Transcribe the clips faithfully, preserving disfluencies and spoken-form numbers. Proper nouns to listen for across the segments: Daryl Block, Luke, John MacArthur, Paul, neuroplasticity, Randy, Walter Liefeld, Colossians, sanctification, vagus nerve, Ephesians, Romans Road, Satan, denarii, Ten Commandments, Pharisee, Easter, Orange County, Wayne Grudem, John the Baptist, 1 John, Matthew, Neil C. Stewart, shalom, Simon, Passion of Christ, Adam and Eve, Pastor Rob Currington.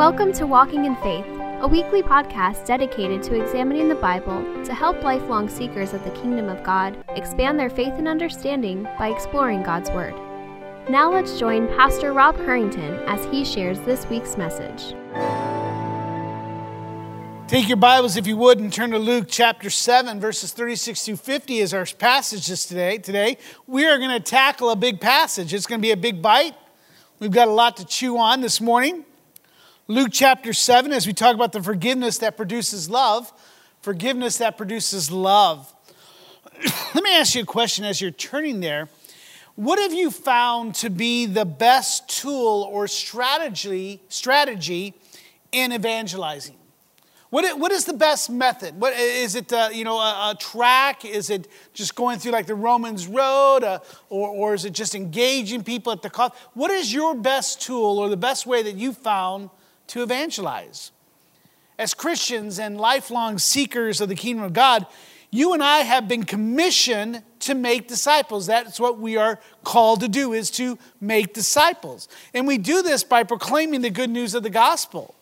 Welcome to Walking in Faith, a weekly podcast dedicated to examining the Bible to help lifelong seekers of the kingdom of God expand their faith and understanding by exploring God's Word. Now let's join Pastor Rob Currington as he shares this week's message. Take your Bibles, if you would, and turn to Luke chapter seven, verses thirty-six through fifty is our passages today. Today, we are going to tackle a big passage. It's going to be a big bite. We've got a lot to chew on this morning. Luke chapter seven, as we talk about the forgiveness that produces love, forgiveness that produces love. Let me ask you a question as you're turning there. What have you found to be the best tool or strategy, strategy in evangelizing? What What is the best method? What is it? Uh, you know, a, a track? Is it just going through like the Romans Road, uh, or or is it just engaging people at the coffee? What is your best tool or the best way that you found to evangelize? As Christians and lifelong seekers of the kingdom of God, you and I have been commissioned to make disciples. That's what we are called to do, is to make disciples, and we do this by proclaiming the good news of the gospel.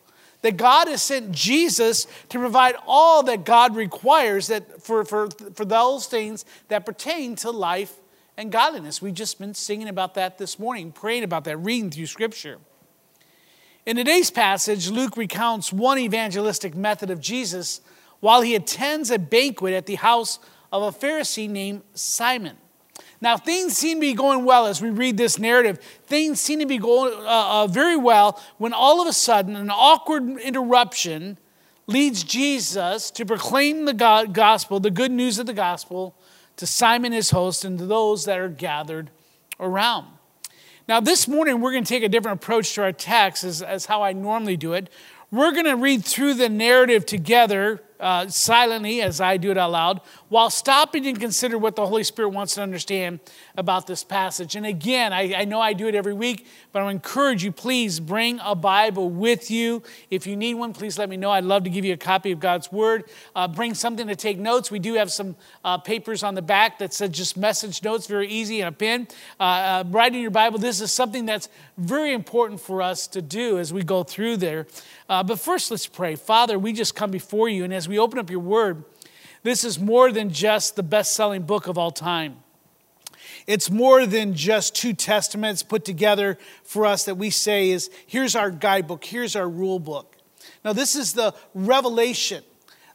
That God has sent Jesus to provide all that God requires that for, for, for those things that pertain to life and godliness. We've just been singing about that this morning, praying about that, reading through Scripture. In today's passage, Luke recounts one evangelistic method of Jesus while he attends a banquet at the house of a Pharisee named Simon. Now, things seem to be going well as we read this narrative. Things seem to be going uh, uh, very well when all of a sudden an awkward interruption leads Jesus to proclaim the God, gospel, the good news of the gospel, to Simon, his host, and to those that are gathered around. Now, this morning, we're going to take a different approach to our text as, as how I normally do it. We're going to read through the narrative together Uh, silently, as I do it out loud, while stopping and consider what the Holy Spirit wants to understand about this passage. And again, I, I know I do it every week, but I encourage you, please bring a Bible with you. If you need one, please let me know. I'd love to give you a copy of God's Word. Uh, bring something to take notes. We do have some uh, papers on the back that said just message notes, very easy, and a pen. Uh, uh, write in your Bible. This is something that's very important for us to do as we go through there. Uh, but first, let's pray. Father, we just come before you, and as we open up your word, this is more than just the best-selling book of all time. It's more than just two testaments put together for us that we say is, here's our guidebook, here's our rule book. Now, this is the revelation,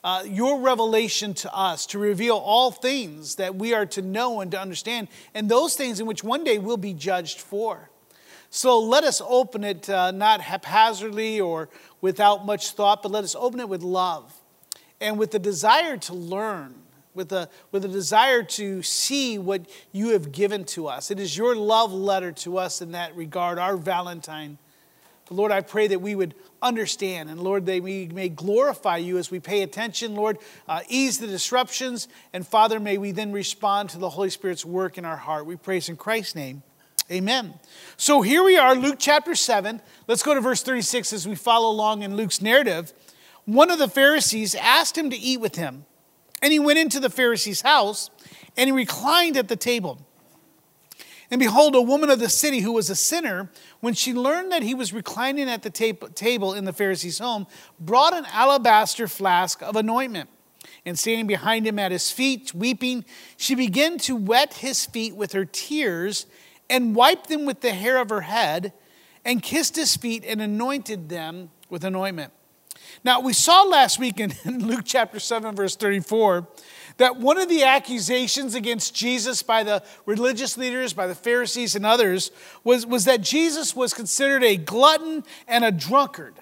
uh, your revelation to us, to reveal all things that we are to know and to understand, and those things in which one day we'll be judged for. So let us open it uh, not haphazardly or without much thought, but let us open it with love. And with the desire to learn, with a, with a desire to see what you have given to us. It is your love letter to us in that regard, our Valentine. But Lord, I pray that we would understand. And Lord, that we may glorify you as we pay attention. Lord, uh, ease the disruptions. And Father, may we then respond to the Holy Spirit's work in our heart. We praise in Christ's name. Amen. So here we are, Luke chapter seven. Let's go to verse thirty-six as we follow along in Luke's narrative. One of the Pharisees asked him to eat with him, and he went into the Pharisee's house, and he reclined at the table. And behold, a woman of the city who was a sinner, when she learned that he was reclining at the ta- table in the Pharisee's home, brought an alabaster flask of an ointment. And standing behind him at his feet, weeping, she began to wet his feet with her tears, and wiped them with the hair of her head, and kissed his feet, and anointed them with an ointment. Now, we saw last week in Luke chapter seven, verse thirty-four, that one of the accusations against Jesus by the religious leaders, by the Pharisees and others, was, was that Jesus was considered a glutton and a drunkard,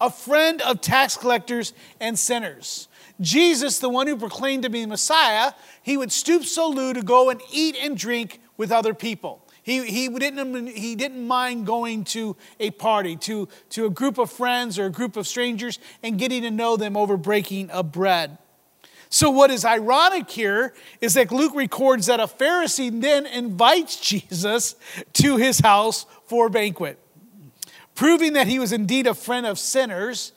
a friend of tax collectors and sinners. Jesus, the one who proclaimed to be the Messiah, he would stoop so low to go and eat and drink with other people. He, he, didn't, he didn't mind going to a party, to, to a group of friends or a group of strangers and getting to know them over breaking of bread. So what is ironic here is that Luke records that a Pharisee then invites Jesus to his house for a banquet. Proving that he was indeed a friend of sinners,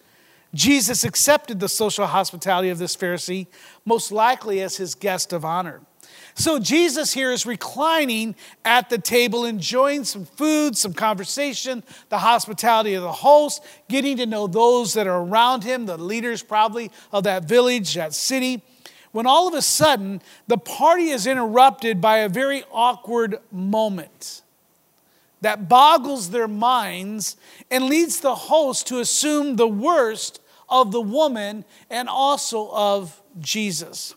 Jesus accepted the social hospitality of this Pharisee, most likely as his guest of honor. So Jesus here is reclining at the table, enjoying some food, some conversation, the hospitality of the host, getting to know those that are around him, the leaders probably of that village, that city, when all of a sudden the party is interrupted by a very awkward moment that boggles their minds and leads the host to assume the worst of the woman and also of Jesus.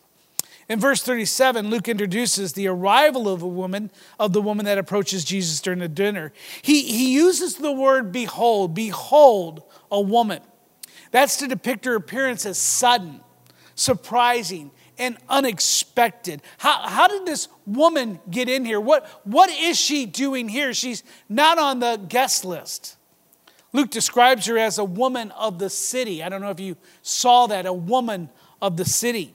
In verse thirty-seven, Luke introduces the arrival of a woman, of the woman that approaches Jesus during the dinner. He, he uses the word behold, behold a woman. That's to depict her appearance as sudden, surprising, and unexpected. How, how did this woman get in here? What, what is she doing here? She's not on the guest list. Luke describes her as a woman of the city. I don't know if you saw that, a woman of the city,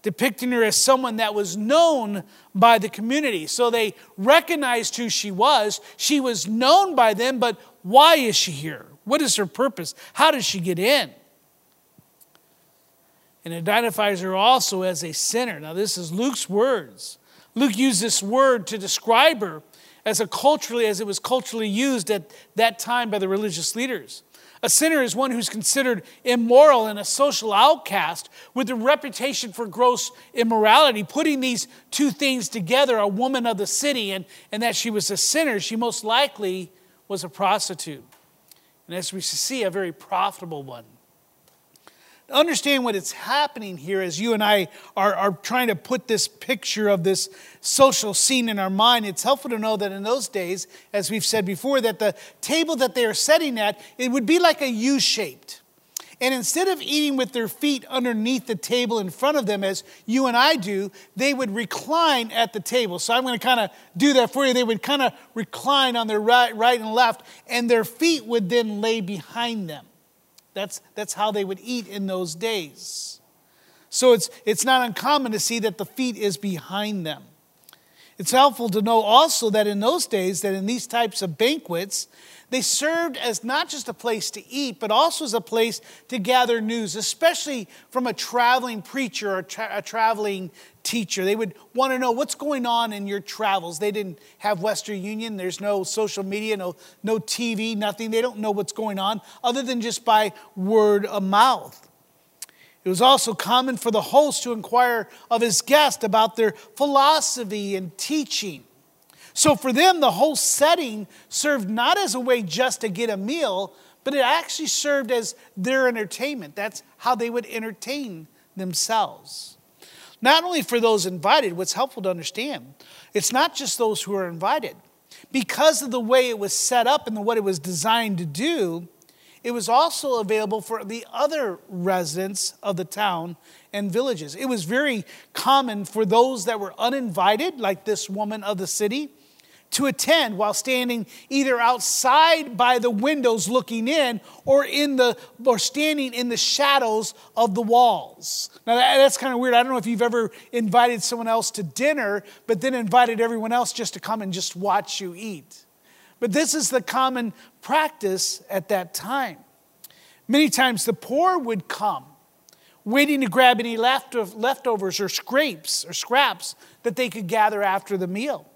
depicting her as someone that was known by the community. So they recognized who she was. She was known by them, but why is she here? What is her purpose? How does she get in? And identifies her also as a sinner. Now this is Luke's words. Luke used this word to describe her as a culturally, as it was culturally used at that time by the religious leaders. A sinner is one who's considered immoral and a social outcast with a reputation for gross immorality. Putting these two things together, a woman of the city and, and that she was a sinner, she most likely was a prostitute. And as we see, a very profitable one. Understand what is happening here as you and I are, are trying to put this picture of this social scene in our mind. It's helpful to know that in those days, as we've said before, that the table that they are sitting at, it would be like a U-shaped. And instead of eating with their feet underneath the table in front of them, as you and I do, they would recline at the table. So I'm going to kind of do that for you. They would kind of recline on their right, right and left, and their feet would then lay behind them. That's, that's how they would eat in those days. So it's, it's not uncommon to see that the feet is behind them. It's helpful to know also that in those days, that in these types of banquets, they served as not just a place to eat, but also as a place to gather news, especially from a traveling preacher or tra- a traveling teacher. They would want to know what's going on in your travels. They didn't have Western Union. There's no social media, no, no T V, nothing. They don't know what's going on other than just by word of mouth. It was also common for the host to inquire of his guest about their philosophy and teaching. So for them, the whole setting served not as a way just to get a meal, but it actually served as their entertainment. That's how they would entertain themselves. Not only for those invited, what's helpful to understand, it's not just those who are invited. Because of the way it was set up and the, what it was designed to do, it was also available for the other residents of the town and villages. It was very common for those that were uninvited, like this woman of the city, to attend while standing either outside by the windows looking in or in the or standing in the shadows of the walls. Now that, that's kind of weird. I don't know if you've ever invited someone else to dinner, but then invited everyone else just to come and just watch you eat. But this is the common practice at that time. Many times the poor would come, waiting to grab any left, leftovers or scrapes or scraps that they could gather after the meal.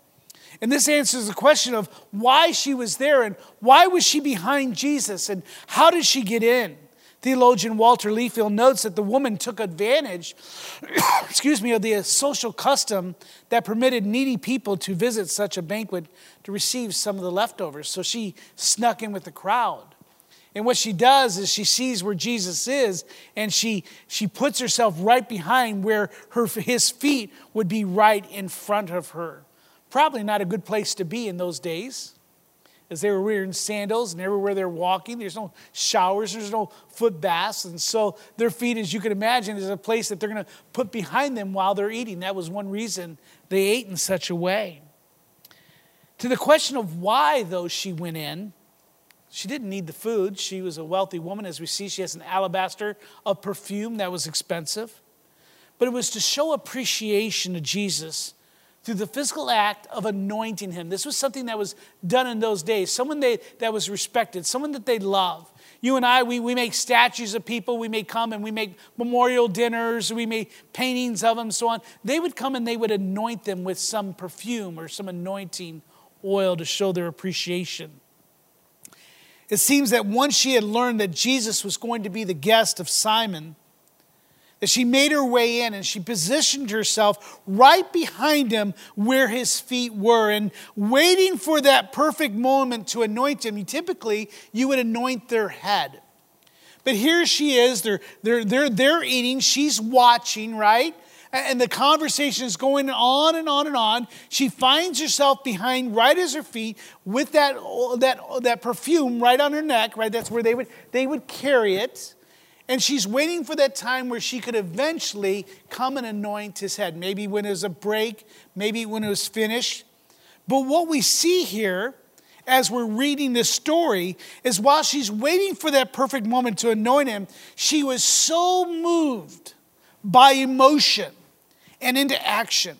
And this answers the question of why she was there and why was she behind Jesus and how did she get in? Theologian Walter Liefeld notes that the woman took advantage excuse me, of the social custom that permitted needy people to visit such a banquet to receive some of the leftovers. So she snuck in with the crowd. And what she does is she sees where Jesus is and she, she puts herself right behind where her, his feet would be right in front of her. Probably not a good place to be in those days, as they were wearing sandals and everywhere they're walking, there's no showers, there's no foot baths. And so their feet, as you can imagine, is a place that they're going to put behind them while they're eating. That was one reason they ate in such a way. To the question of why, though, she went in, she didn't need the food. She was a wealthy woman. As we see, she has an alabaster of perfume that was expensive. But it was to show appreciation to Jesus through the physical act of anointing him. This was something that was done in those days. Someone they, that was respected, someone that they loved. You and I, we, we make statues of people. We may come and we make memorial dinners. We make paintings of them, so on. They would come and they would anoint them with some perfume or some anointing oil to show their appreciation. It seems that once she had learned that Jesus was going to be the guest of Simon, that she made her way in and she positioned herself right behind him where his feet were, and waiting for that perfect moment to anoint him. Typically, you would anoint their head. But here she is, they're, they're, they're, they're eating, she's watching, right? And the conversation is going on and on and on. She finds herself behind, right as her feet, with that, that, that perfume right on her neck, right? That's where they would, they would carry it. And she's waiting for that time where she could eventually come and anoint his head. Maybe when it was a break, maybe when it was finished. But what we see here, as we're reading this story, is while she's waiting for that perfect moment to anoint him, she was so moved by emotion and into action,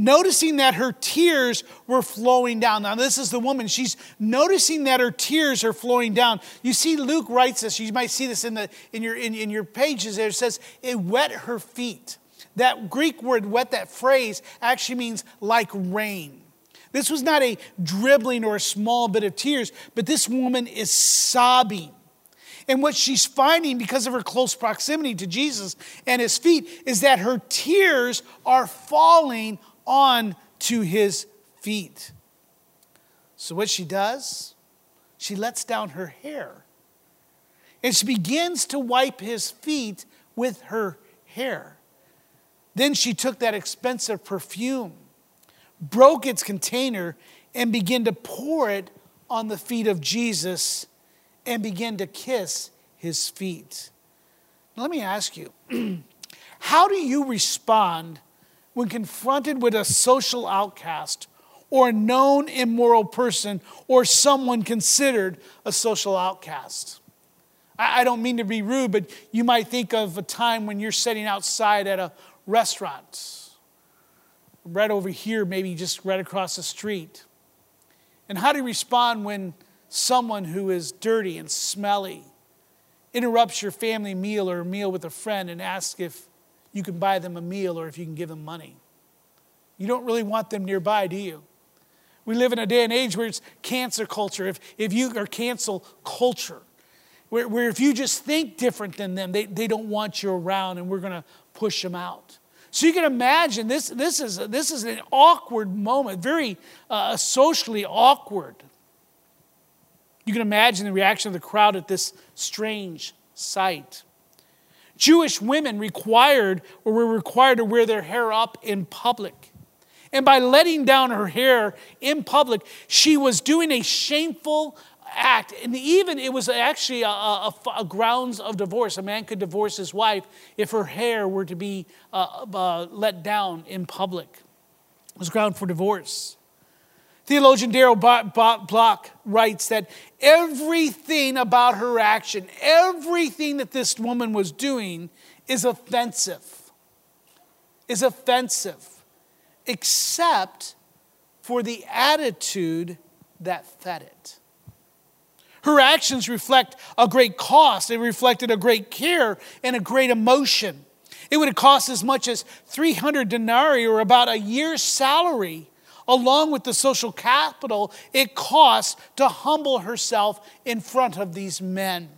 noticing that her tears were flowing down. Now, this is the woman. She's noticing that her tears are flowing down. You see, Luke writes this. You might see this in the in your in, in your pages there. It says, it wet her feet. That Greek word wet, that phrase, actually means like rain. This was not a dribbling or a small bit of tears, but this woman is sobbing. And what she's finding, because of her close proximity to Jesus and his feet, is that her tears are falling on to his feet. So what she does, she lets down her hair. And she begins to wipe his feet with her hair. Then she took that expensive perfume, broke its container, and began to pour it on the feet of Jesus and began to kiss his feet. Now, let me ask you, how do you respond when confronted with a social outcast or a known immoral person or someone considered a social outcast? I, I don't mean to be rude, but you might think of a time when you're sitting outside at a restaurant, right over here, maybe just right across the street. And how do you respond when someone who is dirty and smelly interrupts your family meal or a meal with a friend and asks if you can buy them a meal or if you can give them money? You don't really want them nearby, do you? We live in a day and age where it's cancer culture, if, if you are cancel culture, where, where if you just think different than them, they, they don't want you around and we're going to push them out. So you can imagine this, this, is, this is an awkward moment, very uh, socially awkward. You can imagine the reaction of the crowd at this strange sight. Jewish women required or were required to wear their hair up in public. And by letting down her hair in public, she was doing a shameful act. And even it was actually a, a, a grounds of divorce. A man could divorce his wife if her hair were to be uh, uh, let down in public. It was ground for divorce. Theologian Daryl Block writes that everything about her action, everything that this woman was doing is offensive, is offensive, except for the attitude that fed it. Her actions reflect a great cost. It reflected a great care and a great emotion. It would have cost as much as three hundred denarii, or about a year's salary, along with the social capital it costs to humble herself in front of these men.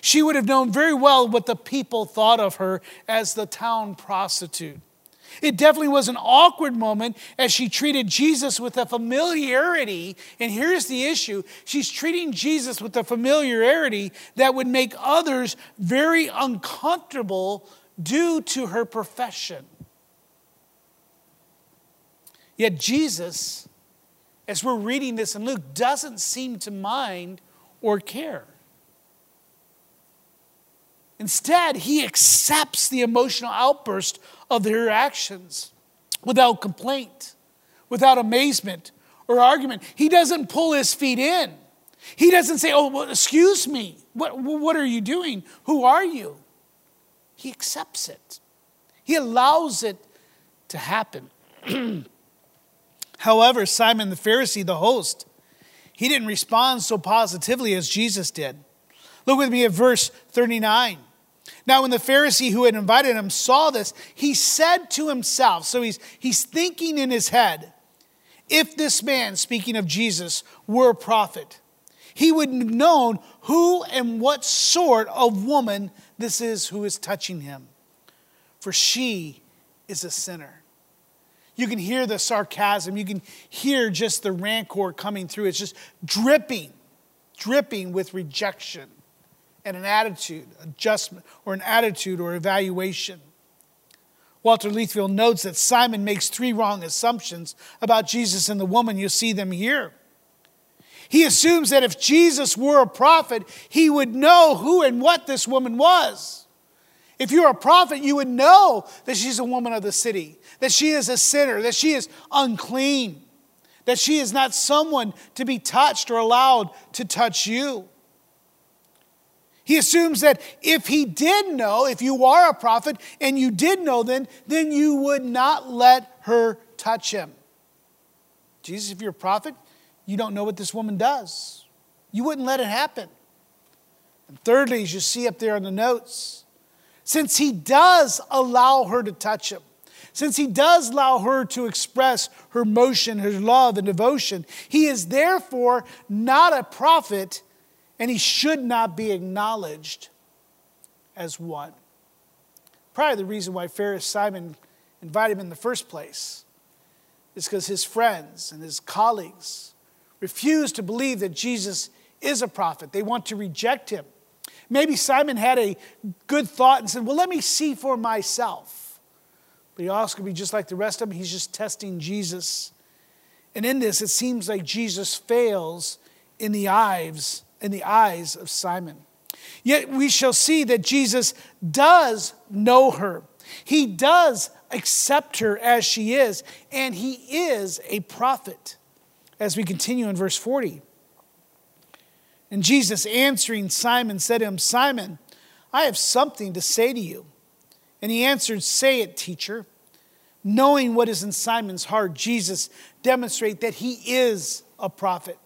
She would have known very well what the people thought of her as the town prostitute. It definitely was an awkward moment as she treated Jesus with a familiarity. And here's the issue. She's treating Jesus with a familiarity that would make others very uncomfortable due to her profession. Yet Jesus, as we're reading this in Luke, doesn't seem to mind or care. Instead, he accepts the emotional outburst of their actions without complaint, without amazement or argument. He doesn't pull his feet in. He doesn't say, oh, well, excuse me, what, what are you doing? Who are you? He accepts it. He allows it to happen. However, Simon the Pharisee, the host, he didn't respond so positively as Jesus did. Look with me at verse thirty-nine. Now, when the Pharisee who had invited him saw this, he said to himself, so he's, he's thinking in his head, if this man, speaking of Jesus, were a prophet, he would have known who and what sort of woman this is who is touching him. For she is a sinner. You can hear the sarcasm. You can hear just the rancor coming through. It's just dripping, dripping with rejection and an attitude, adjustment, or an attitude or evaluation. Walter Liefeld notes that Simon makes three wrong assumptions about Jesus and the woman. You see them here. He assumes that if Jesus were a prophet, he would know who and what this woman was. If you're a prophet, you would know that she's a woman of the city, that she is a sinner, that she is unclean, that she is not someone to be touched or allowed to touch you. He assumes that if he did know, if you are a prophet and you did know then, then you would not let her touch him. Jesus, if you're a prophet, you don't know what this woman does. You wouldn't let it happen. And thirdly, as you see up there on the notes, since he does allow her to touch him, since he does allow her to express her emotion, her love and devotion, he is therefore not a prophet, and he should not be acknowledged as one. Probably the reason why Pharisee Simon invited him in the first place is because his friends and his colleagues refused to believe that Jesus is a prophet. They want to reject him. Maybe Simon had a good thought and said, well, let me see for myself. But he also could be just like the rest of them. He's just testing Jesus. And in this, it seems like Jesus fails in the eyes of in the eyes of Simon. Yet we shall see that Jesus does know her. He does accept her as she is, and he is a prophet. As we continue in verse forty. And Jesus answering Simon said to him, Simon, I have something to say to you. And he answered, say it, teacher. Knowing what is in Simon's heart, Jesus demonstrates that he is a prophet.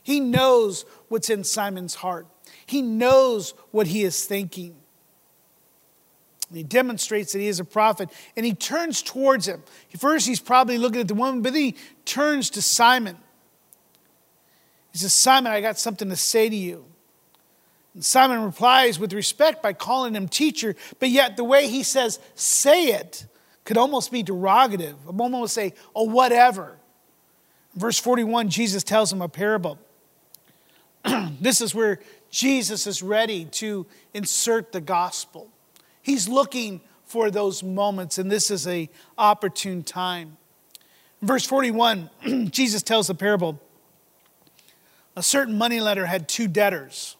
He knows what's in Simon's heart. He knows what he is thinking. And he demonstrates that he is a prophet, and he turns towards him. First, he's probably looking at the woman, but then he turns to Simon. He says, Simon, I got something to say to you. And Simon replies with respect by calling him teacher, but yet the way he says, say it, could almost be derogative. I'm almost say, oh, whatever. In verse forty-one, Jesus tells him a parable. This is where Jesus is ready to insert the gospel. He's looking for those moments, and this is an opportune time. In verse forty-one, Jesus tells the parable. A certain moneylender had two debtors.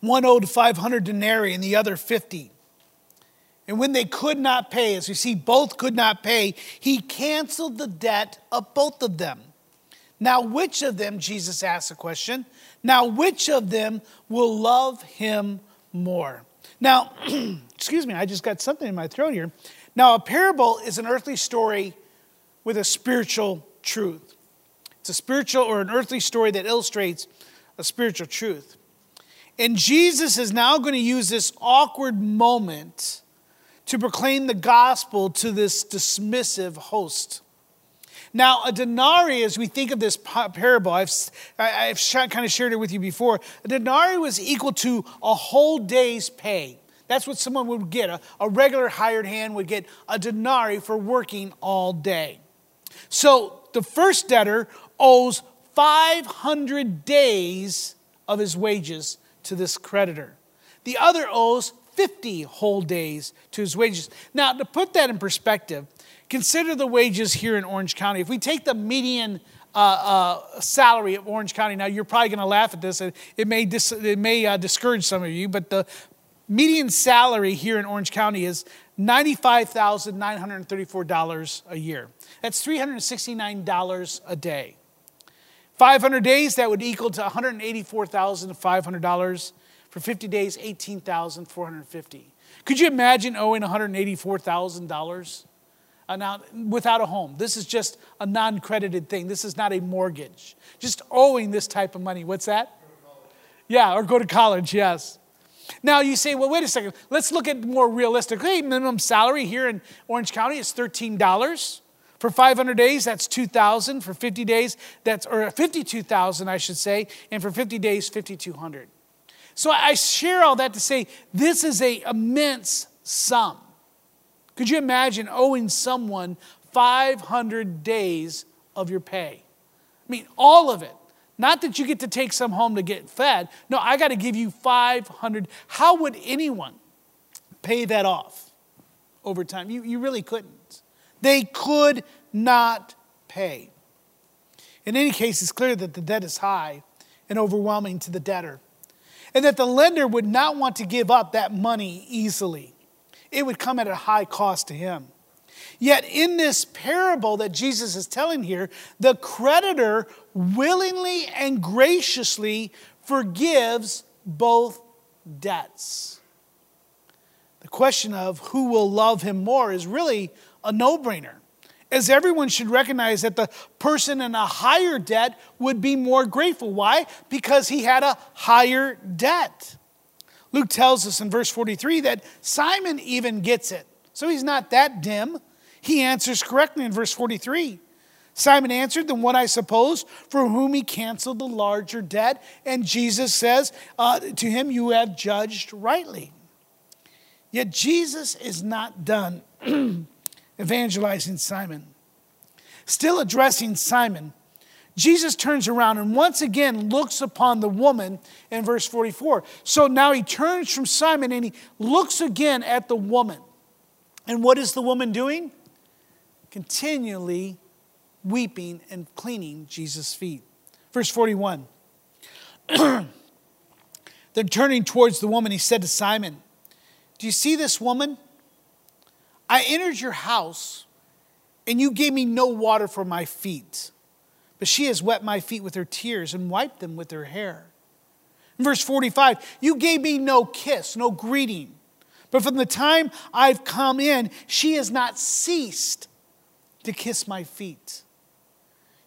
One owed five hundred denarii and the other fifty. And when they could not pay, as we see, both could not pay, he canceled the debt of both of them. Now which of them, Jesus asks a question, now which of them will love him more? Now, excuse me, I just got something in my throat here. Now a parable is an earthly story with a spiritual truth. It's a spiritual or an earthly story that illustrates a spiritual truth. And Jesus is now going to use this awkward moment to proclaim the gospel to this dismissive host. Now, a denarii, as we think of this parable, I've, I've kind of shared it with you before. A denarii was equal to a whole day's pay. That's what someone would get. A, a regular hired hand would get a denarii for working all day. So the first debtor owes five hundred days of his wages to this creditor. The other owes fifty whole days to his wages. Now, to put that in perspective, consider the wages here in Orange County. If we take the median uh, uh, salary of Orange County, now you're probably going to laugh at this. It, it may, dis- it may uh, discourage some of you, but the median salary here in Orange County is ninety-five thousand nine hundred thirty-four dollars a year. That's three hundred sixty-nine dollars a day. five hundred days, that would equal to one hundred eighty-four thousand five hundred dollars. For fifty days, eighteen thousand four hundred fifty dollars. Could you imagine owing one hundred eighty-four thousand dollars now without a home? This is just a non-credited thing. This is not a mortgage. Just owing this type of money. What's that? Yeah, or go to college, yes. Now you say, well, wait a second. Let's look at more realistic. Hey, minimum salary here in Orange County is thirteen dollars. For five hundred days, that's two thousand. For fifty days, that's or fifty-two thousand, I should say. And for fifty days, fifty-two hundred. So I share all that to say this is an immense sum. Could you imagine owing someone five hundred days of your pay? I mean, all of it. Not that you get to take some home to get fed. No, I got to give you five hundred. How would anyone pay that off over time? You, you really couldn't. They could not pay. In any case, it's clear that the debt is high and overwhelming to the debtor, and that the lender would not want to give up that money easily. It would come at a high cost to him. Yet in this parable that Jesus is telling here, the creditor willingly and graciously forgives both debts. The question of who will love him more is really a no-brainer, as everyone should recognize that the person in a higher debt would be more grateful. Why? Because he had a higher debt. Luke tells us in verse forty-three that Simon even gets it. So he's not that dim. He answers correctly in verse forty-three. Simon answered, "The one, I suppose, for whom he canceled the larger debt." And Jesus says uh, to him, "You have judged rightly." Yet Jesus is not done evangelizing Simon. Still addressing Simon, Jesus turns around and once again looks upon the woman in verse forty-four. So now he turns from Simon and he looks again at the woman. And what is the woman doing? Continually weeping and cleaning Jesus' feet. Verse forty-one. Then turning towards the woman, he said to Simon, "Do you see this woman? I entered your house and you gave me no water for my feet, but she has wet my feet with her tears and wiped them with her hair." In verse forty-five, "You gave me no kiss, no greeting, but from the time I've come in, she has not ceased to kiss my feet.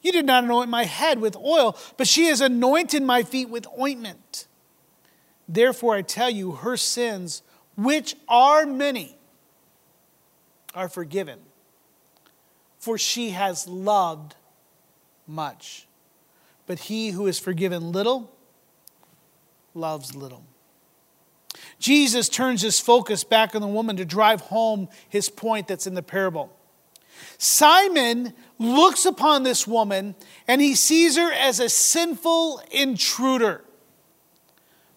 You did not anoint my head with oil, but she has anointed my feet with ointment. Therefore I tell you, her sins, which are many, are forgiven, for she has loved much. But he who is forgiven little loves little." Jesus turns his focus back on the woman to drive home his point that's in the parable. Simon looks upon this woman and he sees her as a sinful intruder.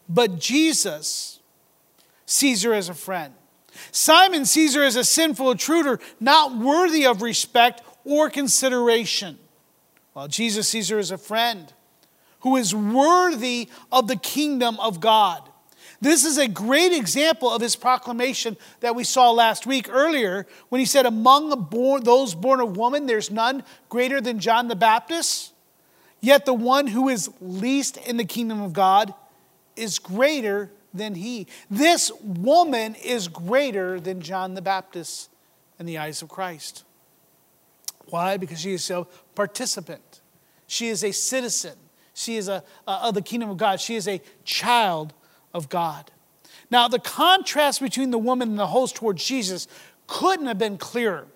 But Jesus sees her as a friend. Simon sees her as a sinful intruder, not worthy of respect or consideration, while Jesus sees her as a friend who is worthy of the kingdom of God. This is a great example of his proclamation that we saw last week earlier when he said, "Among the born, those born of woman, there's none greater than John the Baptist. Yet the one who is least in the kingdom of God is greater than he." This woman is greater than John the Baptist in the eyes of Christ. Why? Because she is a participant. She is a citizen. She is a, uh, of the kingdom of God. She is a child of God. Now, the contrast between the woman and the host towards Jesus couldn't have been clearer.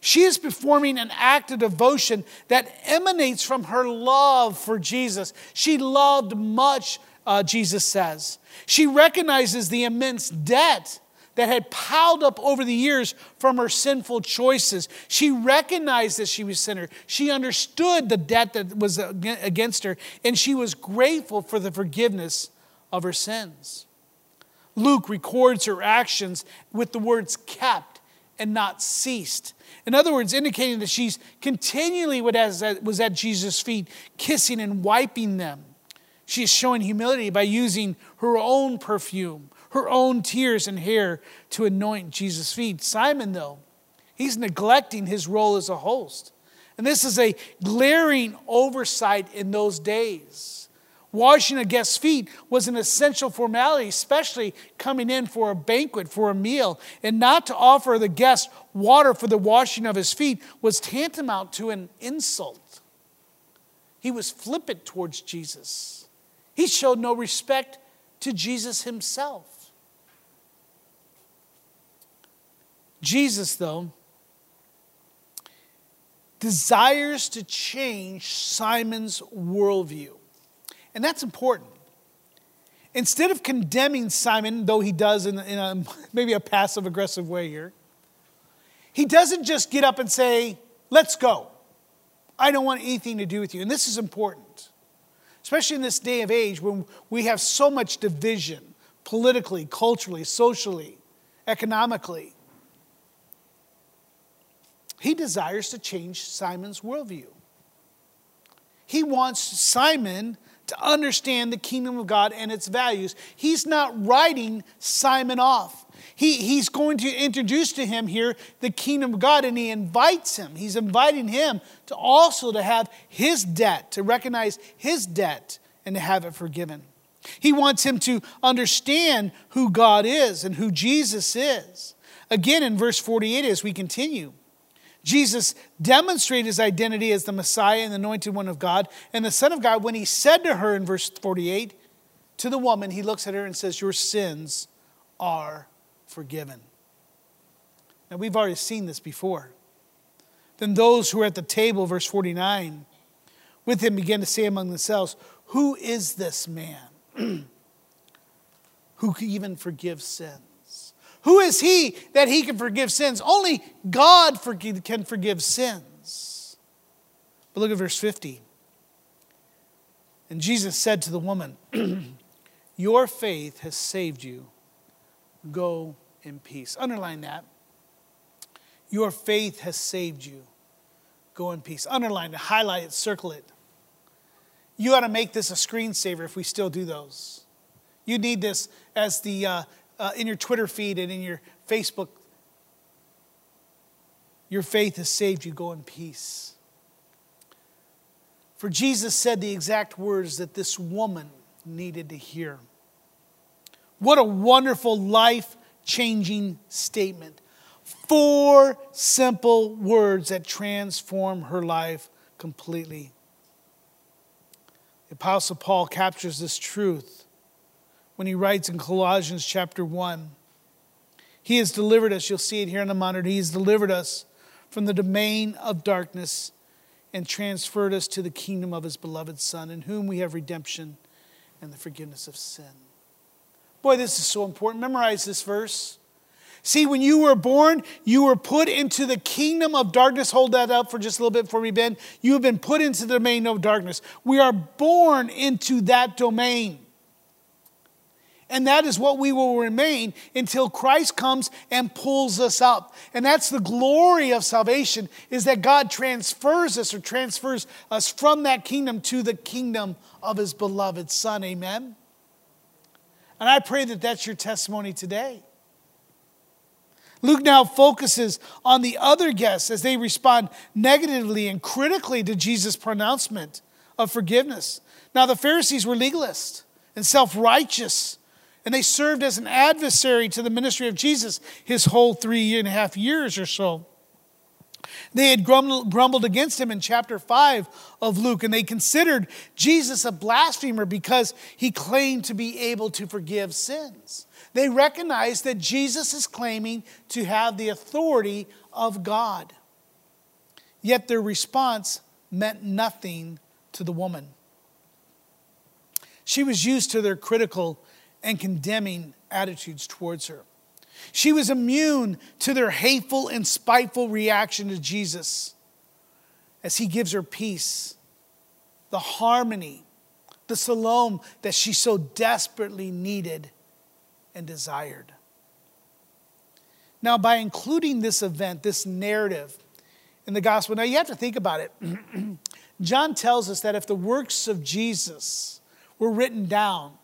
She is performing an act of devotion that emanates from her love for Jesus. She loved much, Uh, Jesus says. She recognizes the immense debt that had piled up over the years from her sinful choices. She recognized that she was a sinner. She understood the debt that was against her, and she was grateful for the forgiveness of her sins. Luke records her actions with the words "kept" and "not ceased." In other words, indicating that she's continually was at Jesus' feet, kissing and wiping them. She is showing humility by using her own perfume, her own tears and hair to anoint Jesus' feet. Simon, though, he's neglecting his role as a host. And this is a glaring oversight in those days. Washing a guest's feet was an essential formality, especially coming in for a banquet, for a meal. And not to offer the guest water for the washing of his feet was tantamount to an insult. He was flippant towards Jesus. He showed no respect to Jesus himself. Jesus, though, desires to change Simon's worldview. And that's important. Instead of condemning Simon, though he does in, in a, maybe a passive-aggressive way here, he doesn't just get up and say, let's go. I don't want anything to do with you. And this is important, especially in this day of age when we have so much division politically, culturally, socially, economically. He desires to change Simon's worldview. He wants Simon to understand the kingdom of God and its values. He's not writing Simon off. He, he's going to introduce to him here the kingdom of God, and he invites him. He's inviting him to also to have his debt, to recognize his debt and to have it forgiven. He wants him to understand who God is and who Jesus is. Again, in verse forty-eight, as we continue, Jesus demonstrated his identity as the Messiah and the anointed one of God and the Son of God when he said to her in verse forty-eight, to the woman, he looks at her and says, your sins are forgiven. Now we've already seen this before. Then those who were at the table, verse forty-nine, with him began to say among themselves, who is this man who can even forgive sins? Who is he that he can forgive sins? Only God forgive, can forgive sins. But look at verse fifty. And Jesus said to the woman, your faith has saved you. Go in peace. Underline that. Your faith has saved you. Go in peace. Underline it, highlight it, circle it. You ought to make this a screensaver if we still do those. You need this as the... Uh, Uh, in your Twitter feed and in your Facebook. Your faith has saved you. Go in peace. For Jesus said the exact words that this woman needed to hear. What a wonderful, life-changing statement. Four simple words that transform her life completely. The Apostle Paul captures this truth when he writes in Colossians chapter one, he has delivered us, you'll see it here on the monitor, he has delivered us from the domain of darkness and transferred us to the kingdom of his beloved Son, in whom we have redemption and the forgiveness of sin. Boy, this is so important. Memorize this verse. See, when you were born, you were put into the kingdom of darkness. Hold that up for just a little bit for me, Ben. You have been put into the domain of darkness. We are born into that domain. And that is what we will remain until Christ comes and pulls us up. And that's the glory of salvation, is that God transfers us or transfers us from that kingdom to the kingdom of his beloved Son. Amen? And I pray that that's your testimony today. Luke now focuses on the other guests as they respond negatively and critically to Jesus' pronouncement of forgiveness. Now, the Pharisees were legalists and self-righteous, and they served as an adversary to the ministry of Jesus his whole three and a half years or so. They had grumbled against him in chapter five of Luke, and they considered Jesus a blasphemer because he claimed to be able to forgive sins. They recognized that Jesus is claiming to have the authority of God. Yet their response meant nothing to the woman. She was used to their critical and condemning attitudes towards her. She was immune to their hateful and spiteful reaction to Jesus as he gives her peace, the harmony, the shalom that she so desperately needed and desired. Now, by including this event, this narrative in the gospel, now you have to think about it. John tells us that if the works of Jesus were written down,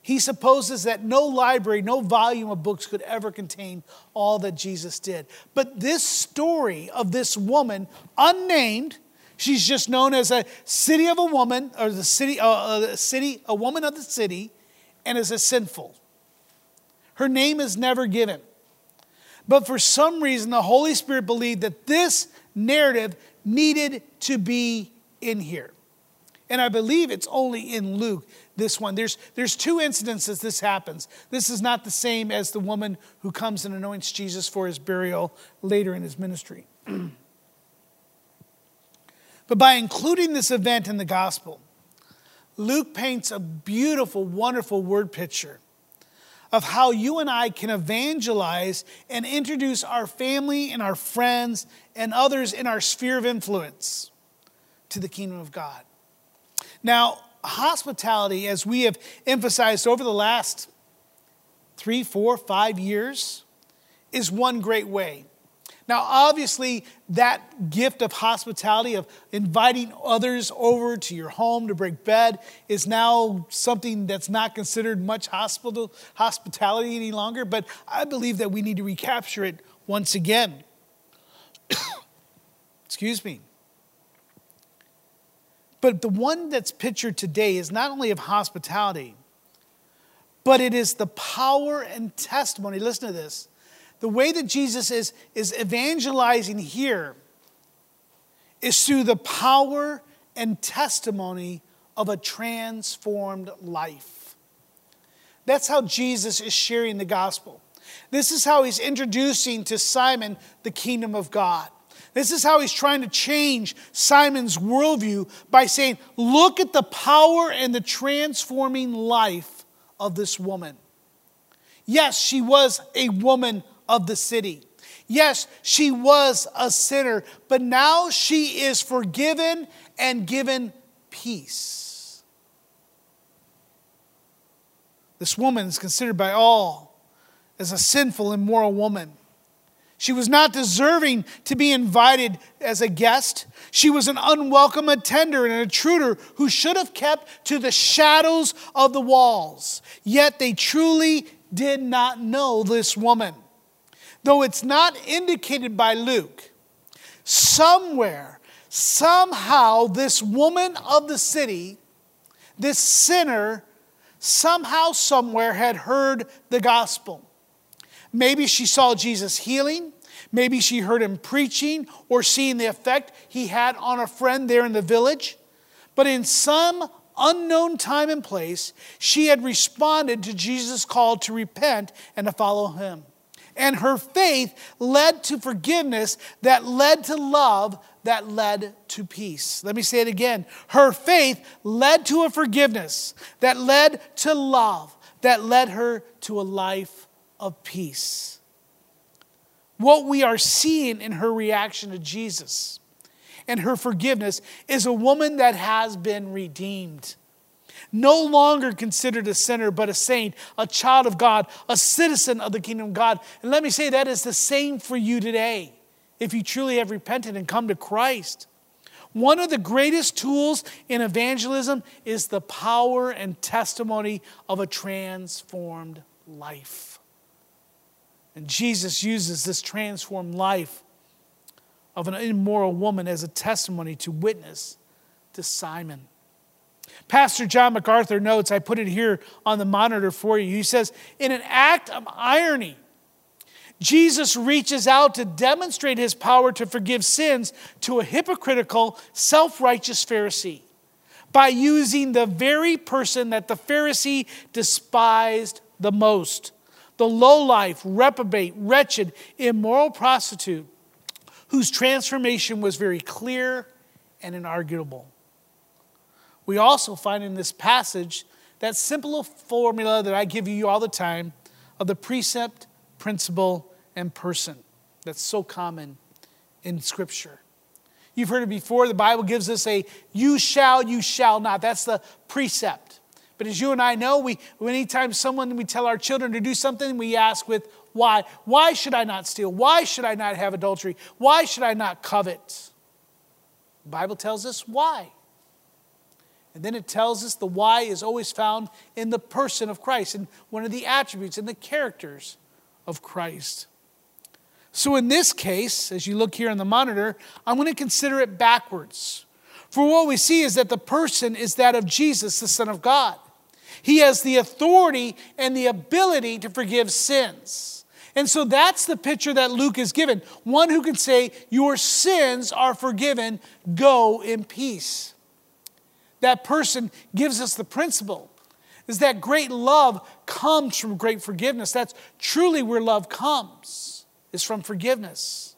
he supposes that no library, no volume of books could ever contain all that Jesus did. But this story of this woman, unnamed, She's just known as a city of a woman, or the city, uh, a city, a woman of the city, and as a sinful. Her name is never given. But for some reason, the Holy Spirit believed that this narrative needed to be in here. And I believe it's only in Luke, this one. There's, there's two incidences this happens. This is not the same as the woman who comes and anoints Jesus for his burial later in his ministry. But by including this event in the gospel, Luke paints a beautiful, wonderful word picture of how you and I can evangelize and introduce our family and our friends and others in our sphere of influence to the kingdom of God. Now, hospitality, as we have emphasized over the last three, four, five years, is one great way. Now, obviously, that gift of hospitality, of inviting others over to your home to break bread, is now something that's not considered much hospital, hospitality any longer, but I believe that we need to recapture it once again. Excuse me. But the one that's pictured today is not only of hospitality, but it is the power and testimony. Listen to this. The way that Jesus is, is evangelizing here is through the power and testimony of a transformed life. That's how Jesus is sharing the gospel. This is how he's introducing to Simon the kingdom of God. This is how he's trying to change Simon's worldview by saying, look at the power and the transforming life of this woman. Yes, she was a woman of the city. Yes, she was a sinner, but now she is forgiven and given peace. This woman is considered by all as a sinful, immoral woman. She was not deserving to be invited as a guest. She was an unwelcome attender and an intruder who should have kept to the shadows of the walls. Yet they truly did not know this woman. Though it's not indicated by Luke, somewhere, somehow, this woman of the city, this sinner, somehow, somewhere had heard the gospel. Maybe she saw Jesus healing. Maybe she heard him preaching or seeing the effect he had on a friend there in the village. But in some unknown time and place, she had responded to Jesus' call to repent and to follow him. And her faith led to forgiveness that led to love that led to peace. Let me say it again. Her faith led to a forgiveness that led to love that led her to a life of peace. What we are seeing in her reaction to Jesus and her forgiveness is a woman that has been redeemed. No longer considered a sinner, but a saint, a child of God, a citizen of the kingdom of God. And let me say that is the same for you today, if you truly have repented and come to Christ. One of the greatest tools in evangelism is the power and testimony of a transformed life. And Jesus uses this transformed life of an immoral woman as a testimony to witness to Simon. Pastor John MacArthur notes, I put it here on the monitor for you. He says, in an act of irony, Jesus reaches out to demonstrate his power to forgive sins to a hypocritical, self-righteous Pharisee by using the very person that the Pharisee despised the most. The lowlife, reprobate, wretched, immoral prostitute whose transformation was very clear and inarguable. We also find in this passage that simple formula that I give you all the time of the precept, principle, and person that's so common in Scripture. You've heard it before. The Bible gives us a you shall, you shall not. That's the precept. But as you and I know, we anytime someone we tell our children to do something, we ask with why. Why should I not steal? Why should I not have adultery? Why should I not covet? The Bible tells us why. And then it tells us the why is always found in the person of Christ, in one of the attributes and the characters of Christ. So in this case, as you look here on the monitor, I'm going to consider it backwards For what we see is that the person is that of Jesus, the Son of God. He has the authority and the ability to forgive sins. And so that's the picture that Luke is given. One who can say, your sins are forgiven, go in peace. That person gives us the principle, is that great love comes from great forgiveness. That's truly where love comes, is from forgiveness.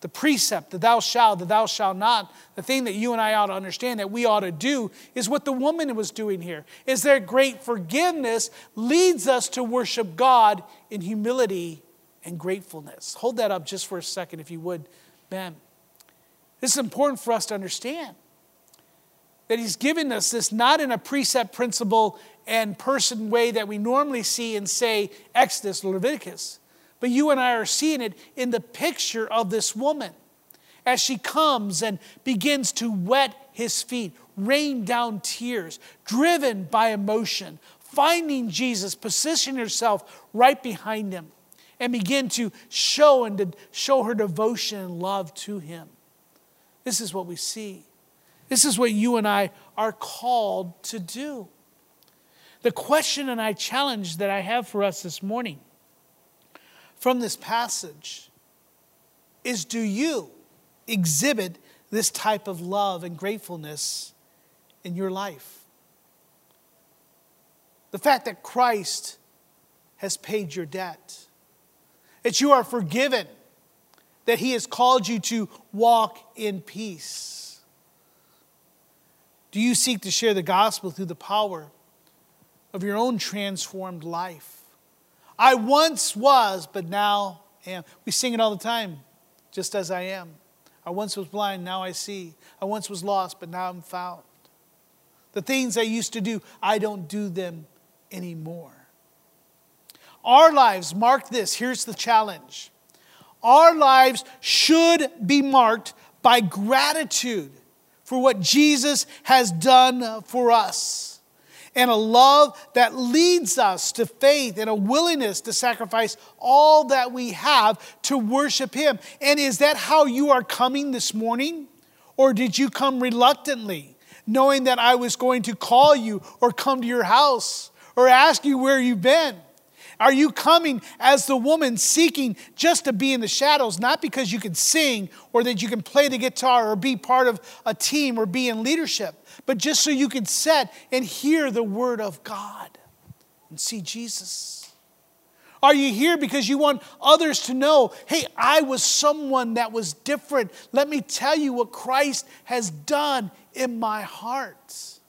The precept, the thou shalt, the thou shalt not, the thing that you and I ought to understand, that we ought to do, is what the woman was doing here. Is their great forgiveness leads us to worship God in humility and gratefulness. Hold that up just for a second, if you would, ma'am. This is important for us to understand. That he's given us this not in a precept, principle, and person way that we normally see in, say, Exodus or Leviticus. But you and I are seeing it in the picture of this woman as she comes and begins to wet his feet, rain down tears, driven by emotion, finding Jesus, positioning herself right behind him, and begin to show and to show her devotion and love to him. This is what we see. This is what you and I are called to do. The question and I challenge that I have for us this morning from this passage is, do you exhibit this type of love and gratefulness in your life? The fact that Christ has paid your debt, that you are forgiven, that he has called you to walk in peace. Do you seek to share the gospel through the power of your own transformed life? I once was, but now am. We sing it all the time, just as I am. I once was blind, now I see. I once was lost, but now I'm found. The things I used to do, I don't do them anymore. Our lives, mark this, here's the challenge. Our lives should be marked by gratitude for what Jesus has done for us, and a love that leads us to faith and a willingness to sacrifice all that we have to worship him. And is that how you are coming this morning? Or did you come reluctantly, knowing that I was going to call you or come to your house or ask you where you've been? Are you coming as the woman seeking just to be in the shadows, not because you can sing or that you can play the guitar or be part of a team or be in leadership, but just so you can sit and hear the word of God and see Jesus? Are you here because you want others to know, hey, I was someone that was different. Let me tell you what Christ has done in my heart.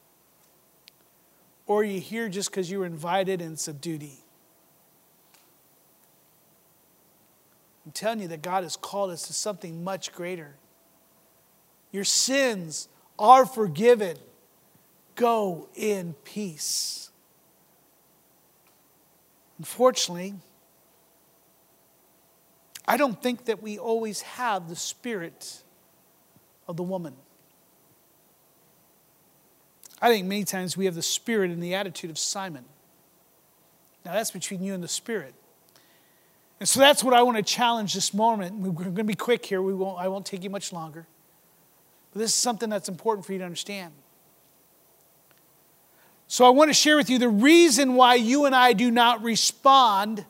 Or are you here just because you were invited and it's a duty? I'm telling you that God has called us to something much greater. Your sins are forgiven. Go in peace. Unfortunately, I don't think that we always have the spirit of the woman. I think many times we have the spirit and the attitude of Simon. Now that's between you and the spirit. And so that's what I want to challenge this moment. We're going to be quick here. We won't, I won't take you much longer. But this is something that's important for you to understand. So I want to share with you the reason why you and I do not respond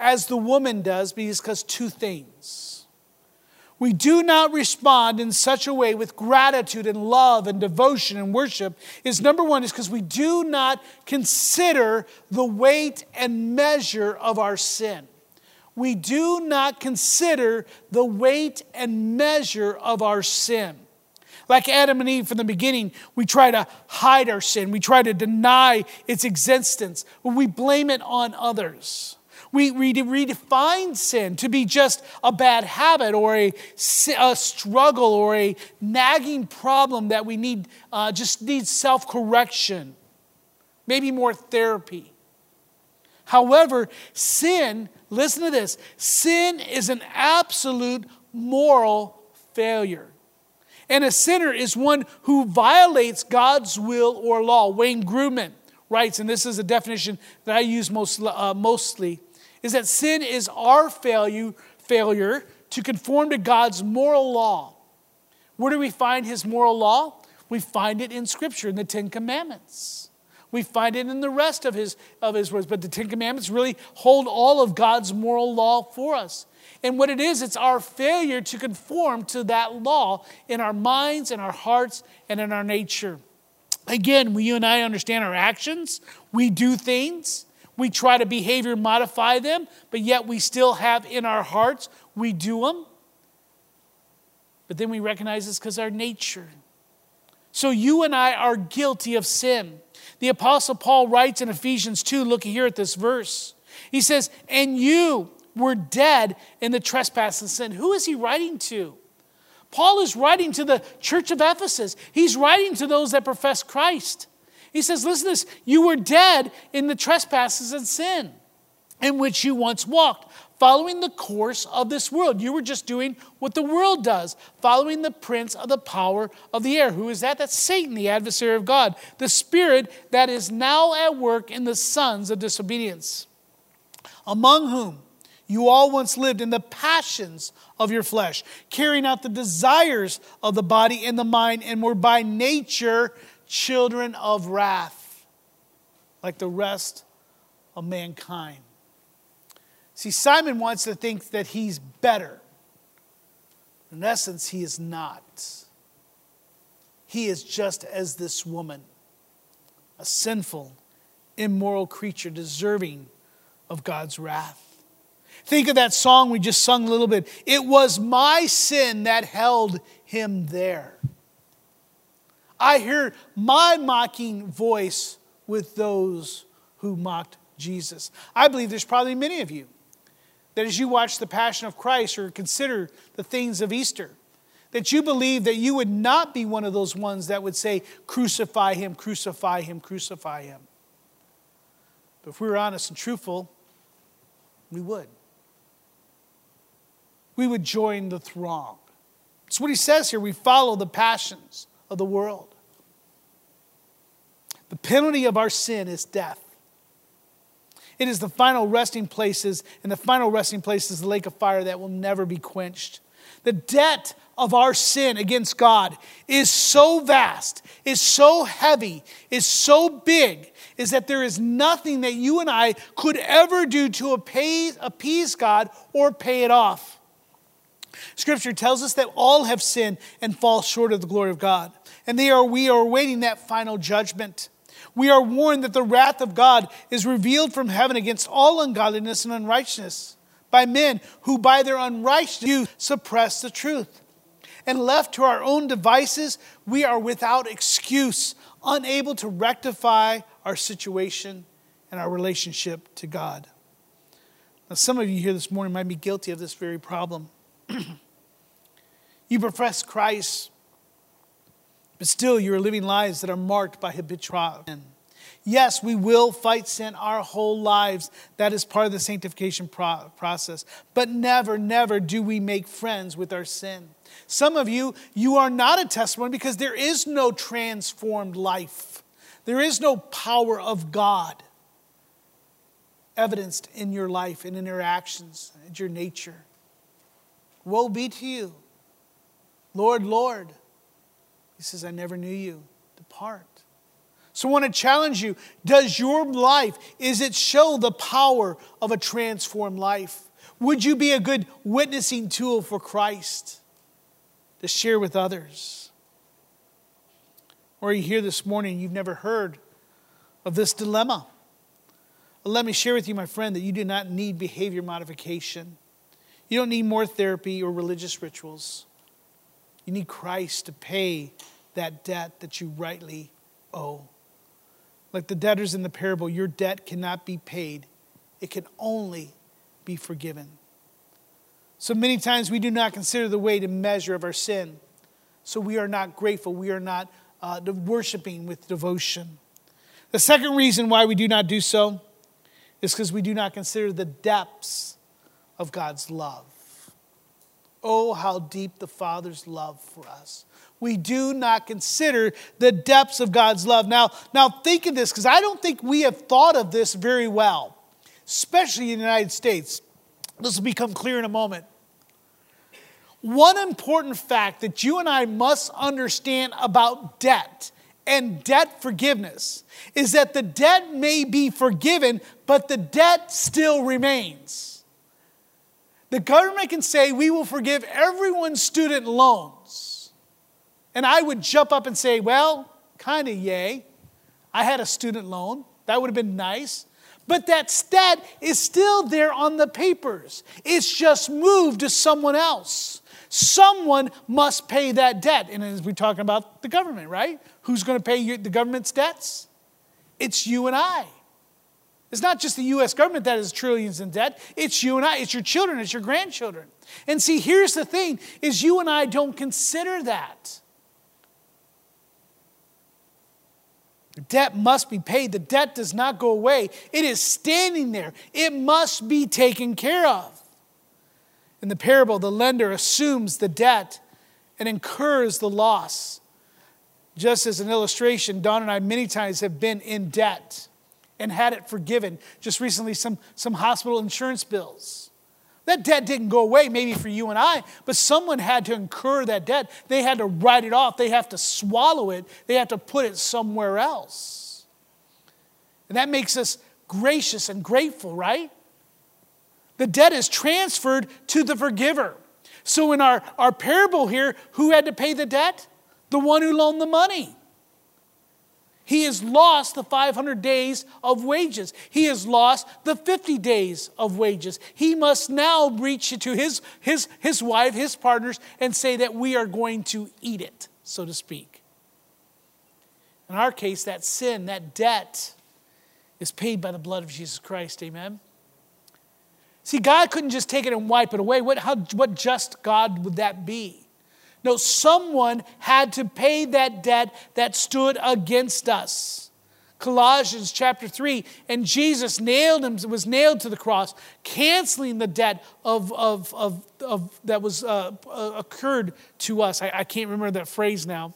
as the woman does, because two things. We do not respond in such a way with gratitude and love and devotion and worship is, number one, is because we do not consider the weight and measure of our sin. We do not consider the weight and measure of our sin. Like Adam and Eve from the beginning, we try to hide our sin. We try to deny its existence. We blame it on others. We redefine sin to be just a bad habit or a, a struggle or a nagging problem that we need, uh, just need self-correction, maybe more therapy. However, sin, listen to this, sin is an absolute moral failure. And a sinner is one who violates God's will or law. Wayne Grudem writes, and this is a definition that I use most, uh, mostly, is that sin is our failure, failure to conform to God's moral law. Where do we find his moral law? We find it in Scripture, in the Ten Commandments. We find it in the rest of his, of his words. But the Ten Commandments really hold all of God's moral law for us. And what it is, it's our failure to conform to that law in our minds, in our hearts, and in our nature. Again, when you and I understand our actions, we do things, we try to behavior modify them, but yet we still have in our hearts, we do them. But then we recognize it's because of our nature. So you and I are guilty of sin. The Apostle Paul writes in Ephesians two, look here at this verse. He says, and you were dead in the trespass and sin. Who is he writing to? Paul is writing to the church of Ephesus. He's writing to those that profess Christ. He says, listen to this, you were dead in the trespasses and sin in which you once walked, following the course of this world. You were just doing what the world does, following the prince of the power of the air. Who is that? That's Satan, the adversary of God, the spirit that is now at work in the sons of disobedience, among whom you all once lived in the passions of your flesh, carrying out the desires of the body and the mind, and were by nature children of wrath, like the rest of mankind. See, Simon wants to think that he's better. In essence, he is not. He is just as this woman, a sinful, immoral creature deserving of God's wrath. Think of that song we just sung a little bit. It was my sin that held him there. I hear my mocking voice with those who mocked Jesus. I believe there's probably many of you that as you watch the Passion of Christ or consider the things of Easter, that you believe that you would not be one of those ones that would say, crucify him, crucify him, crucify him. But if we were honest and truthful, we would. We would join the throng. That's what he says here. We follow the passions of the world. The penalty of our sin is death. It is the final resting places, and the final resting place is the lake of fire that will never be quenched. The debt of our sin against God is so vast, is so heavy, is so big, is that there is nothing that you and I could ever do to appease, appease God or pay it off. Scripture tells us that all have sinned and fall short of the glory of God. And they are, we are awaiting that final judgment. We are warned that the wrath of God is revealed from heaven against all ungodliness and unrighteousness by men who by their unrighteousness suppress the truth. And left to our own devices, we are without excuse, unable to rectify our situation and our relationship to God. Now, some of you here this morning might be guilty of this very problem. You profess Christ, but still you are living lives that are marked by habitual sin. Yes, we will fight sin our whole lives. That is part of the sanctification pro- process. But never, never do we make friends with our sin. Some of you, you are not a testimony because there is no transformed life. There is no power of God evidenced in your life and in your actions and your nature. Woe be to you. Lord, Lord. He says, I never knew you. Depart. So I want to challenge you. Does your life, is it show the power of a transformed life? Would you be a good witnessing tool for Christ to share with others? Or are you here this morning, you've never heard of this dilemma? Well, let me share with you, my friend, that you do not need behavior modification. You don't need more therapy or religious rituals. You need Christ to pay that debt that you rightly owe. Like the debtors in the parable, your debt cannot be paid. It can only be forgiven. So many times we do not consider the weight and measure of our sin. So we are not grateful. We are not uh, worshiping with devotion. The second reason why we do not do so is because we do not consider the depths of God's love. Oh, how deep the Father's love for us. We do not consider the depths of God's love. Now, now think of this, because I don't think we have thought of this very well, especially in the United States. This will become clear in a moment. One important fact that you and I must understand about debt and debt forgiveness is that the debt may be forgiven, but the debt still remains. The government can say, we will forgive everyone's student loans. And I would jump up and say, well, kind of yay. I had a student loan. That would have been nice. But that stat is still there on the papers. It's just moved to someone else. Someone must pay that debt. And as we're talking about the government, right? Who's going to pay your, the government's debts? It's you and I. It's not just the U S government that is trillions in debt. It's you and I. It's your children. It's your grandchildren. And see, here's the thing, is you and I don't consider that. The debt must be paid. The debt does not go away. It is standing there. It must be taken care of. In the parable, the lender assumes the debt and incurs the loss. Just as an illustration, Don and I many times have been in debt and had it forgiven. Just recently, some, some hospital insurance bills. That debt didn't go away, maybe for you and I, but someone had to incur that debt. They had to write it off. They have to swallow it. They have to put it somewhere else. And that makes us gracious and grateful, right? The debt is transferred to the forgiver. So in our, our parable here, who had to pay the debt? The one who loaned the money. He has lost the five hundred days of wages. He has lost the fifty days of wages. He must now reach to his, his, his wife, his partners, and say that we are going to eat it, so to speak. In our case, that sin, that debt, is paid by the blood of Jesus Christ. Amen? See, God couldn't just take it and wipe it away. What, how, what just God would that be? No, someone had to pay that debt that stood against us. Colossians chapter three, and Jesus nailed him, was nailed to the cross, canceling the debt of, of, of, of that was uh, occurred to us. I, I can't remember that phrase now.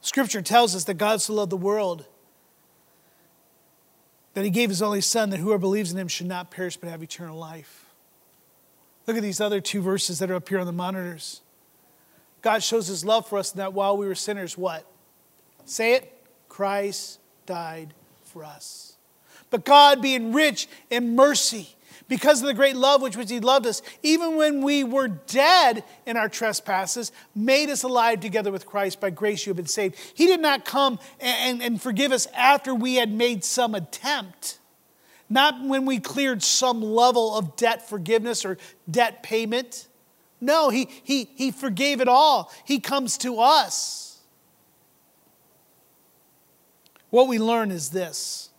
Scripture tells us that God so loved the world that he gave his only son, that whoever believes in him should not perish but have eternal life. Look at these other two verses that are up here on the monitors. God shows his love for us in that while we were sinners, what? Say it. Christ died for us. But God, being rich in mercy, because of the great love which which he loved us, even when we were dead in our trespasses, made us alive together with Christ. By grace you have been saved. He did not come and, and, and forgive us after we had made some attempt. Not when we cleared some level of debt forgiveness or debt payment. No, he, he, he forgave it all. He comes to us. What we learn is this.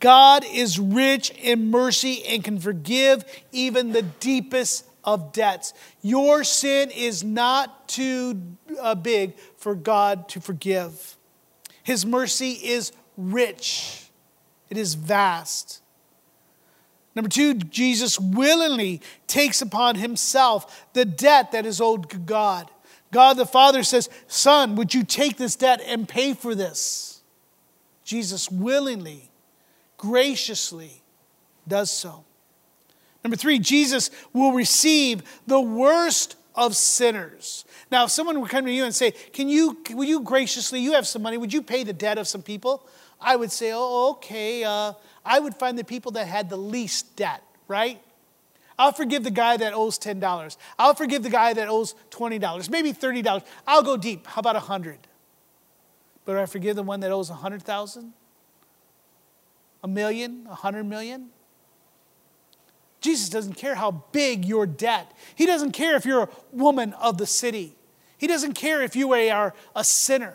God is rich in mercy and can forgive even the deepest of debts. Your sin is not too uh, big for God to forgive. His mercy is rich. It is vast. Number two, Jesus willingly takes upon himself the debt that is owed to God. God the Father says, Son, would you take this debt and pay for this? Jesus willingly, graciously does so. Number three, Jesus will receive the worst of sinners. Now, if someone would come to you and say, Can you, will you graciously, you have some money, would you pay the debt of some people? I would say, oh, okay, uh, I would find the people that had the least debt, right? I'll forgive the guy that owes ten dollars. I'll forgive the guy that owes twenty dollars, maybe thirty dollars. I'll go deep. How about one hundred dollars? But I forgive the one that owes one hundred thousand dollars? A million? one hundred million dollars? Jesus doesn't care how big your debt. He doesn't care if you're a woman of the city. He doesn't care if you are a sinner.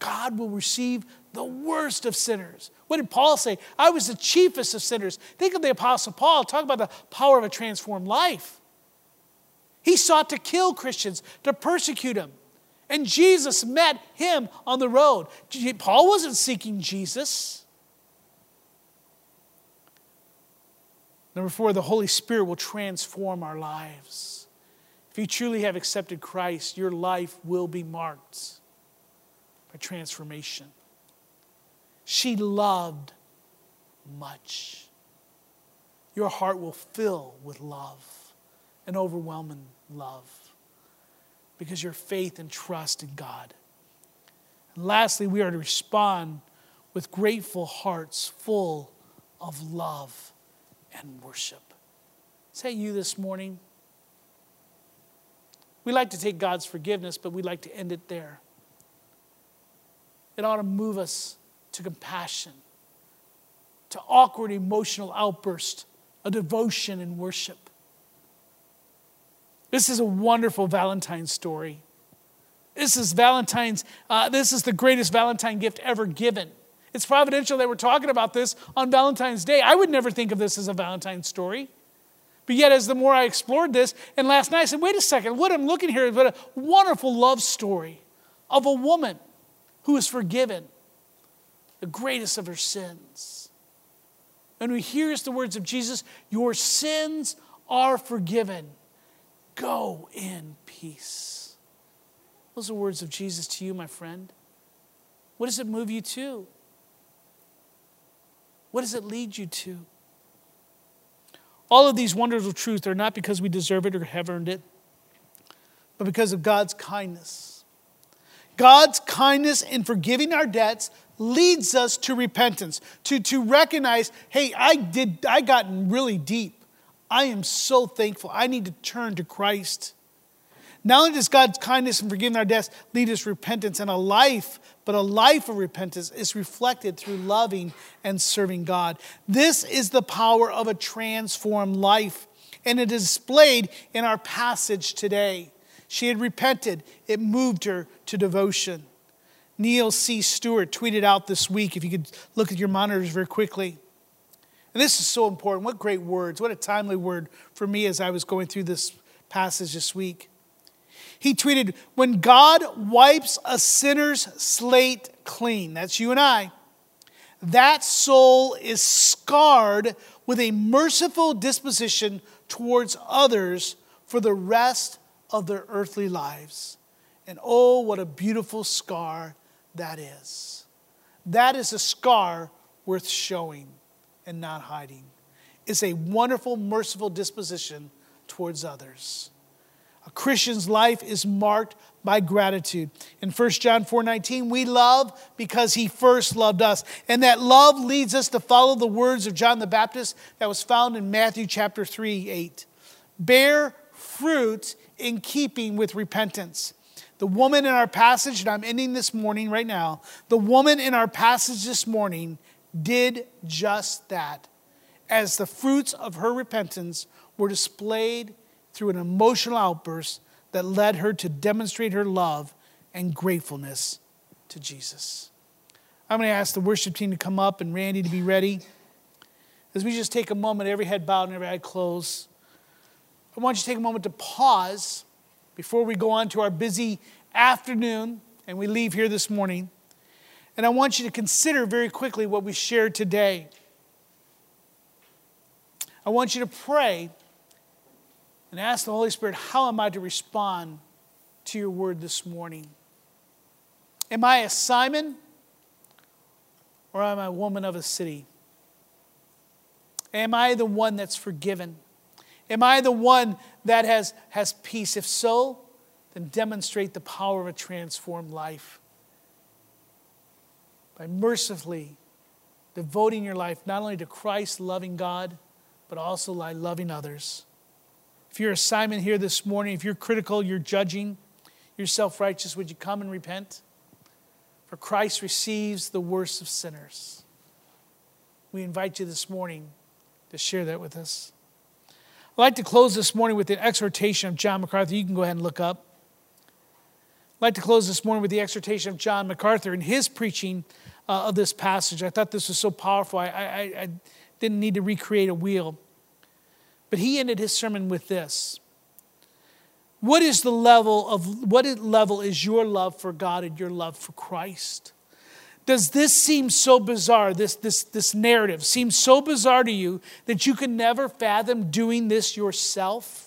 God will receive the worst of sinners. What did Paul say? I was the chiefest of sinners. Think of the Apostle Paul. Talk about the power of a transformed life. He sought to kill Christians, to persecute them. And Jesus met him on the road. Paul wasn't seeking Jesus. Number four, the Holy Spirit will transform our lives. If you truly have accepted Christ, your life will be marked by transformation. She loved much. Your heart will fill with love. an overwhelming love because your faith and trust in God. And lastly, we are to respond with grateful hearts full of love and worship. Is that you this morning? We like to take God's forgiveness, but we like to end it there. It ought to move us to compassion, to awkward emotional outburst, a devotion and worship. This is a wonderful Valentine's story. This is Valentine's, uh, this is the greatest Valentine gift ever given. It's providential that we're talking about this on Valentine's Day. I would never think of this as a Valentine's story. But yet, as the more I explored this, and last night I said, wait a second, what I'm looking here is what a wonderful love story of a woman who is forgiven the greatest of her sins. And we hear the words of Jesus, your sins are forgiven. Go in peace. Those are words of Jesus to you, my friend. What does it move you to? What does it lead you to? All of these wonders of truth are not because we deserve it or have earned it, but because of God's kindness. God's kindness in forgiving our debts leads us to repentance, to, to recognize, hey, I did, I got really deep. I am so thankful. I need to turn to Christ. Not only does God's kindness in forgiving our debts lead us to repentance and a life, but a life of repentance is reflected through loving and serving God. This is the power of a transformed life, and it is displayed in our passage today. She had repented. It moved her to devotion. Neil C. Stewart tweeted out this week, if you could look at your monitors very quickly. And this is so important. What great words. What a timely word for me as I was going through this passage this week. He tweeted, when God wipes a sinner's slate clean, that's you and I, that soul is scarred with a merciful disposition towards others for the rest of their earthly lives. And oh, what a beautiful scar that is. That is a scar worth showing and not hiding. It's a wonderful, merciful disposition towards others. A Christian's life is marked by gratitude. In First John four nineteen, we love because he first loved us. And that love leads us to follow the words of John the Baptist that was found in Matthew chapter three, eight. Bear fruit in keeping with repentance. The woman in our passage, and I'm ending this morning right now, the woman in our passage this morning did just that, as the fruits of her repentance were displayed through an emotional outburst that led her to demonstrate her love and gratefulness to Jesus. I'm going to ask the worship team to come up and Randy to be ready. As we just take a moment, every head bowed and every eye closed, I want you to take a moment to pause before we go on to our busy afternoon and we leave here this morning. And I want you to consider very quickly what we shared today. I want you to pray and ask the Holy Spirit, how am I to respond to your word this morning? Am I a Simon or am I a woman of a city? Am I the one that's forgiven? Am I the one that has, has peace? If so, then demonstrate the power of a transformed life by mercifully devoting your life not only to Christ, loving God, but also by loving others. If you're a Simon here this morning, if you're critical, you're judging, you're self-righteous, would you come and repent? For Christ receives the worst of sinners. We invite you this morning to share that with us. I'd like to close this morning with an exhortation of John MacArthur. You can go ahead and look up. I'd like to close this morning with the exhortation of John MacArthur in his preaching uh, of this passage. I thought this was so powerful, I, I, I didn't need to recreate a wheel. But he ended his sermon with this. What is the level of, what level is your love for God and your love for Christ? Does this seem so bizarre, this, this, this narrative seems so bizarre to you that you can never fathom doing this yourself?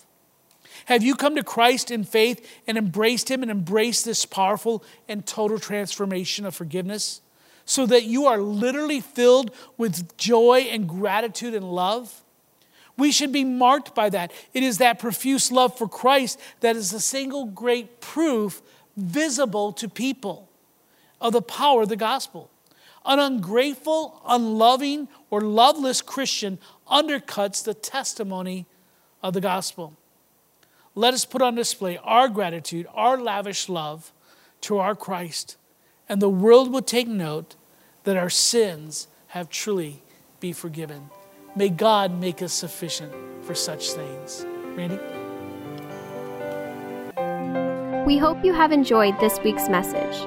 Have you come to Christ in faith and embraced him and embraced this powerful and total transformation of forgiveness so that you are literally filled with joy and gratitude and love? We should be marked by that. It is that profuse love for Christ that is the single great proof visible to people of the power of the gospel. An ungrateful, unloving, or loveless Christian undercuts the testimony of the gospel. Let us put on display our gratitude, our lavish love to our Christ, and the world will take note that our sins have truly been forgiven. May God make us sufficient for such things. Randy? We hope you have enjoyed this week's message.